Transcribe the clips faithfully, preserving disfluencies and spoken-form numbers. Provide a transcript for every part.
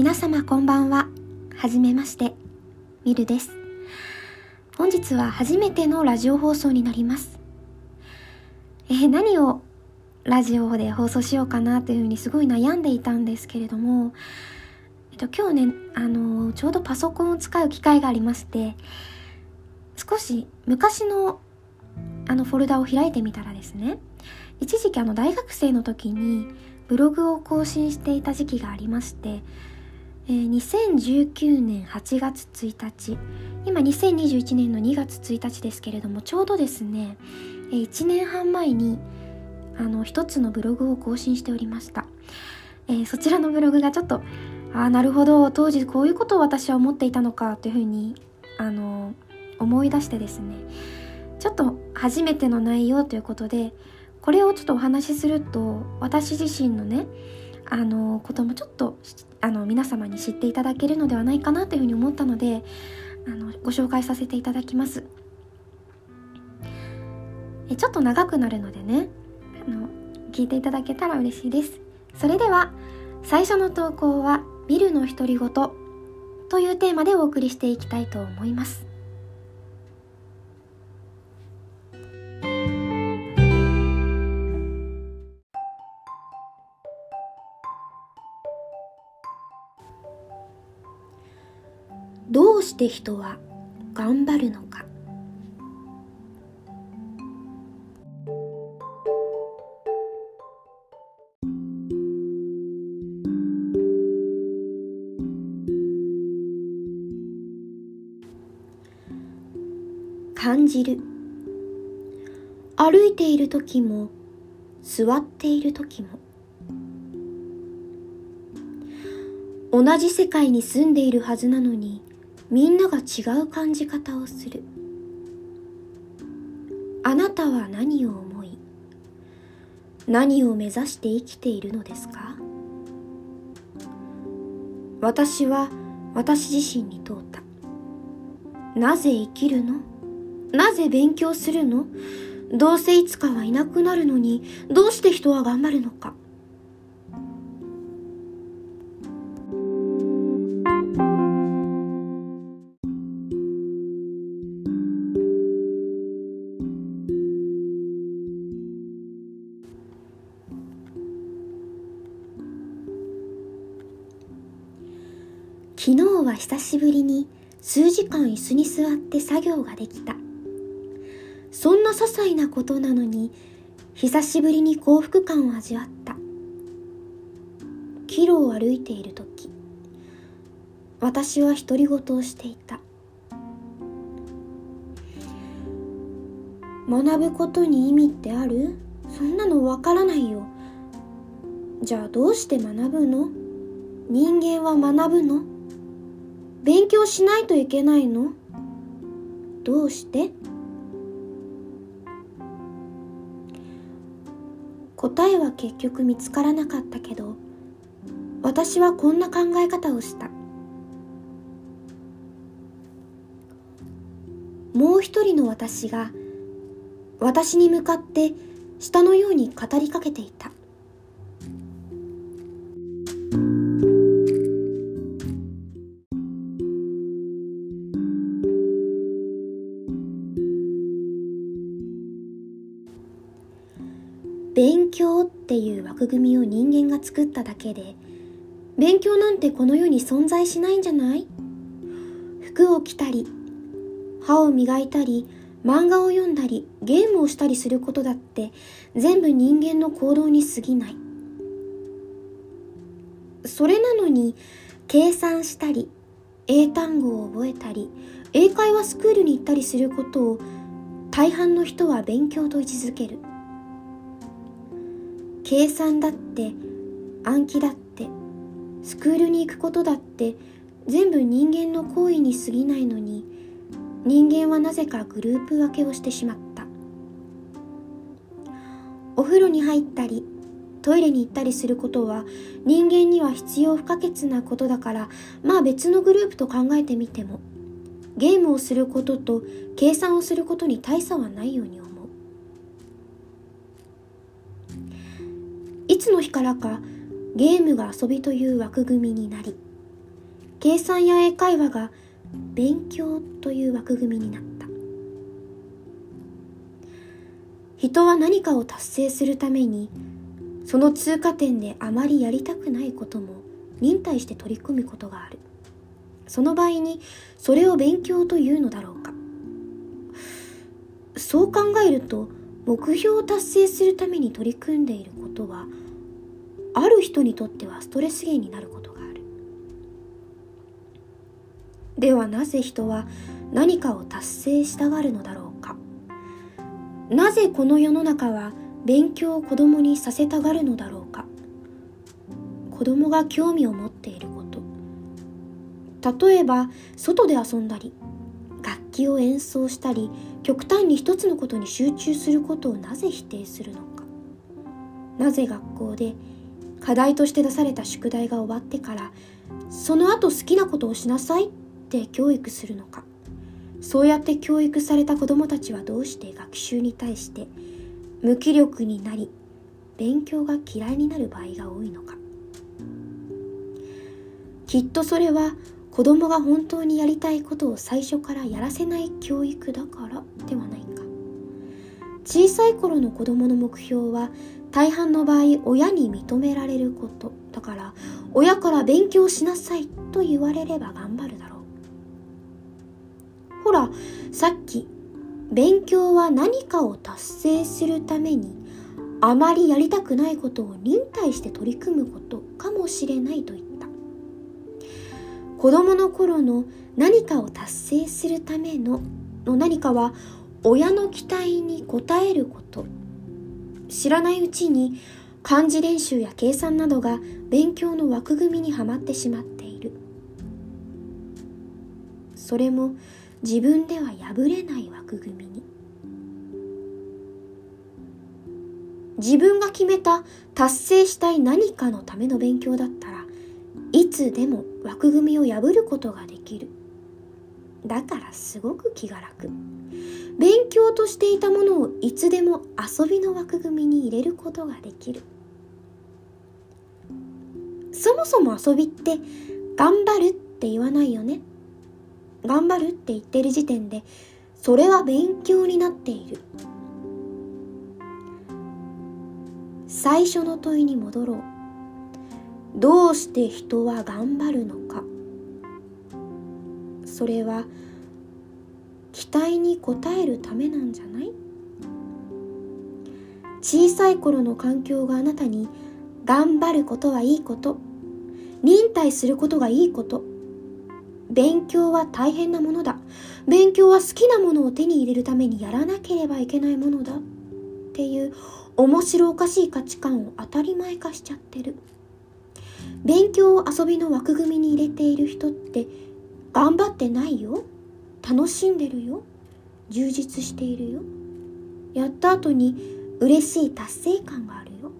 皆様こんばんは。はじめまして、ミルです。本日は初めてのラジオ放送になります。えー、何をラジオで放送しようかなというふうにすごい悩んでいたんですけれども、えっと、今日ね、あのー、ちょうどパソコンを使う機会がありまして、少し昔のあのフォルダを開いてみたらですね、一時期あの大学生の時にブログを更新していた時期がありまして、えー、にせんじゅうきゅうねんはちがつついたち、今にせんにじゅういちねんのにがつついたちですけれども、ちょうどですね、えー、いちねんはんまえにあの一つのブログを更新しておりました。えー、そちらのブログがちょっと、ああなるほど、当時こういうことを私は思っていたのかというふうにあの思い出してですね、ちょっと初めての内容ということで、これをちょっとお話しすると、私自身のね、あのこともちょっとあの皆様に知っていただけるのではないかなというふうに思ったので、あのご紹介させていただきます。えちょっと長くなるのでね、あの聞いていただけたら嬉しいです。それでは最初の投稿はミルの独り言というテーマでお送りしていきたいと思います。どうして人は頑張るのか。感じる。歩いている時も座っている時も、同じ世界に住んでいるはずなのにみんなが違う感じ方をする。あなたは何を思い、何を目指して生きているのですか？私は私自身に問うた。なぜ生きるの？なぜ勉強するの？どうせいつかはいなくなるのに、どうして人は頑張るのか？昨日は久しぶりに数時間椅子に座って作業ができた。そんな些細なことなのに久しぶりに幸福感を味わった。帰路を歩いている時、私は独り言をしていた。学ぶことに意味ってある？そんなのわからないよ。じゃあどうして学ぶの？人間は学ぶの？勉強しないといけないの？どうして？答えは結局見つからなかったけど、私はこんな考え方をした。もう一人の私が、私に向かって舌のように語りかけていた。勉強っていう枠組みを人間が作っただけで、勉強なんてこの世に存在しないんじゃない？服を着たり、歯を磨いたり、漫画を読んだり、ゲームをしたりすることだって全部人間の行動に過ぎない。それなのに計算したり、英単語を覚えたり、英会話スクールに行ったりすることを大半の人は勉強と位置づける。計算だって暗記だってスクールに行くことだって全部人間の行為に過ぎないのに、人間はなぜかグループ分けをしてしまった。お風呂に入ったりトイレに行ったりすることは人間には必要不可欠なことだから、まあ別のグループと考えてみても、ゲームをすることと計算をすることに大差はないように思う。いつの日からかゲームが遊びという枠組みになり、計算や英会話が勉強という枠組みになった。人は何かを達成するためにその通過点であまりやりたくないことも忍耐して取り組むことがある。その場合にそれを勉強というのだろうか。そう考えると、目標を達成するために取り組んでいることはある人にとってはストレス源になることがある。ではなぜ人は何かを達成したがるのだろうか。なぜこの世の中は勉強を子供にさせたがるのだろうか。子供が興味を持っていること、例えば外で遊んだり楽器を演奏したり、極端に一つのことに集中することをなぜ否定するのか。なぜ学校で課題として出された宿題が終わってからその後好きなことをしなさいって教育するのか。そうやって教育された子どもたちはどうして学習に対して無気力になり、勉強が嫌いになる場合が多いのか。きっとそれは子供が本当にやりたいことを最初からやらせない教育だからではないか。小さい頃の子供の目標は大半の場合親に認められることだから、親から勉強しなさいと言われれば頑張るだろう。ほら、さっき勉強は何かを達成するためにあまりやりたくないことを忍耐して取り組むことかもしれないと言った。子どもの頃の何かを達成するためのの何かは親の期待に応えること。知らないうちに漢字練習や計算などが勉強の枠組みにはまってしまっている。それも自分では破れない枠組みに。自分が決めた達成したい何かのための勉強だったら、いつでも枠組みを破ることができる。だからすごく気が楽。勉強としていたものをいつでも遊びの枠組みに入れることができる。そもそも遊びって頑張るって言わないよね。頑張るって言ってる時点でそれは勉強になっている。最初の問いに戻ろう。どうして人は頑張るのか。それは期待に応えるためなんじゃない？小さい頃の環境があなたに頑張ることはいいこと、忍耐することがいいこと、勉強は大変なものだ、勉強は好きなものを手に入れるためにやらなければいけないものだっていう面白おかしい価値観を当たり前化しちゃってる。勉強を遊びの枠組みに入れている人って頑張ってないよ、楽しんでるよ、充実しているよ、やった後に嬉しい達成感があるよ。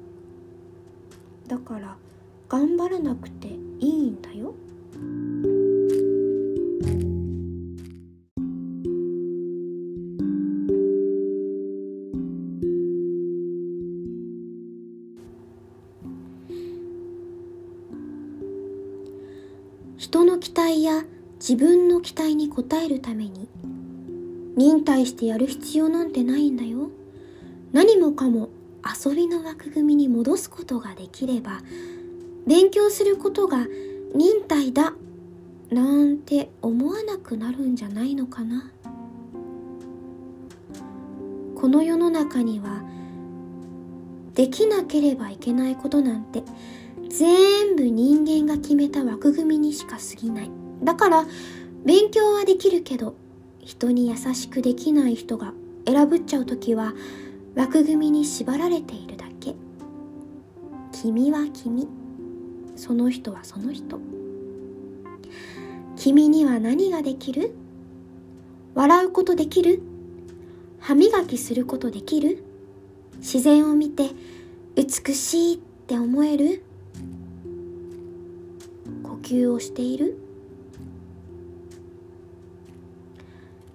だから頑張らなくていいんだよ。人の期待や自分の期待に応えるために忍耐してやる必要なんてないんだよ。何もかも遊びの枠組みに戻すことができれば、勉強することが忍耐だなんて思わなくなるんじゃないのかな。この世の中にはできなければいけないことなんて全部人間が決めた枠組みにしか過ぎない。だから勉強はできるけど、人に優しくできない人が選ぶっちゃうときは枠組みに縛られているだけ。君は君、その人はその人。君には何ができる？笑うことできる？歯磨きすることできる？自然を見て美しいって思える？呼吸をしている？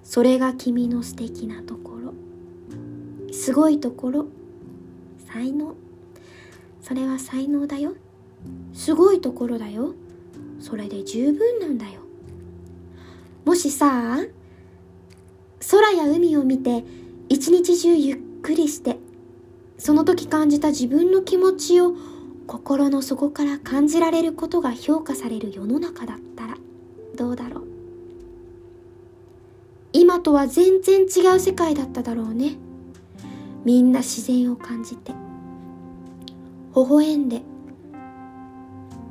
それが君の素敵なところ、すごいところ、才能。それは才能だよ、すごいところだよ、それで十分なんだよ。もしさ、空や海を見て一日中ゆっくりして、その時感じた自分の気持ちを心の底から感じられることが評価される世の中だったらどうだろう。今とは全然違う世界だっただろうね。みんな自然を感じて、微笑んで、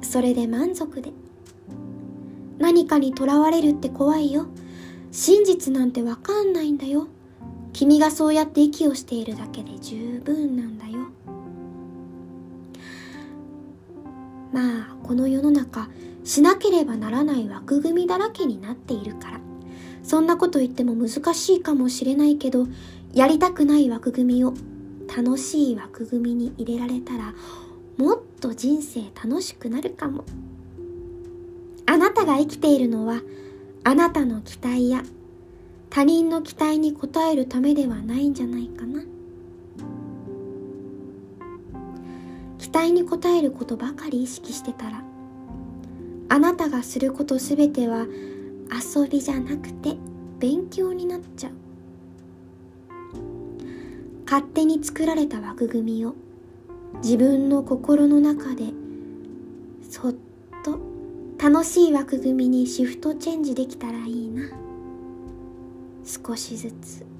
それで満足で。何かにとらわれるって怖いよ。真実なんてわかんないんだよ。君がそうやって息をしているだけで十分なんだよ。まあ、この世の中、しなければならない枠組みだらけになっているから、そんなこと言っても難しいかもしれないけど、やりたくない枠組みを楽しい枠組みに入れられたら、もっと人生楽しくなるかも。あなたが生きているのは、あなたの期待や他人の期待に応えるためではないんじゃないかな。期待に応えることばかり意識してたら、あなたがすることすべては遊びじゃなくて勉強になっちゃう。勝手に作られた枠組みを自分の心の中でそっと楽しい枠組みにシフトチェンジできたらいいな。少しずつ。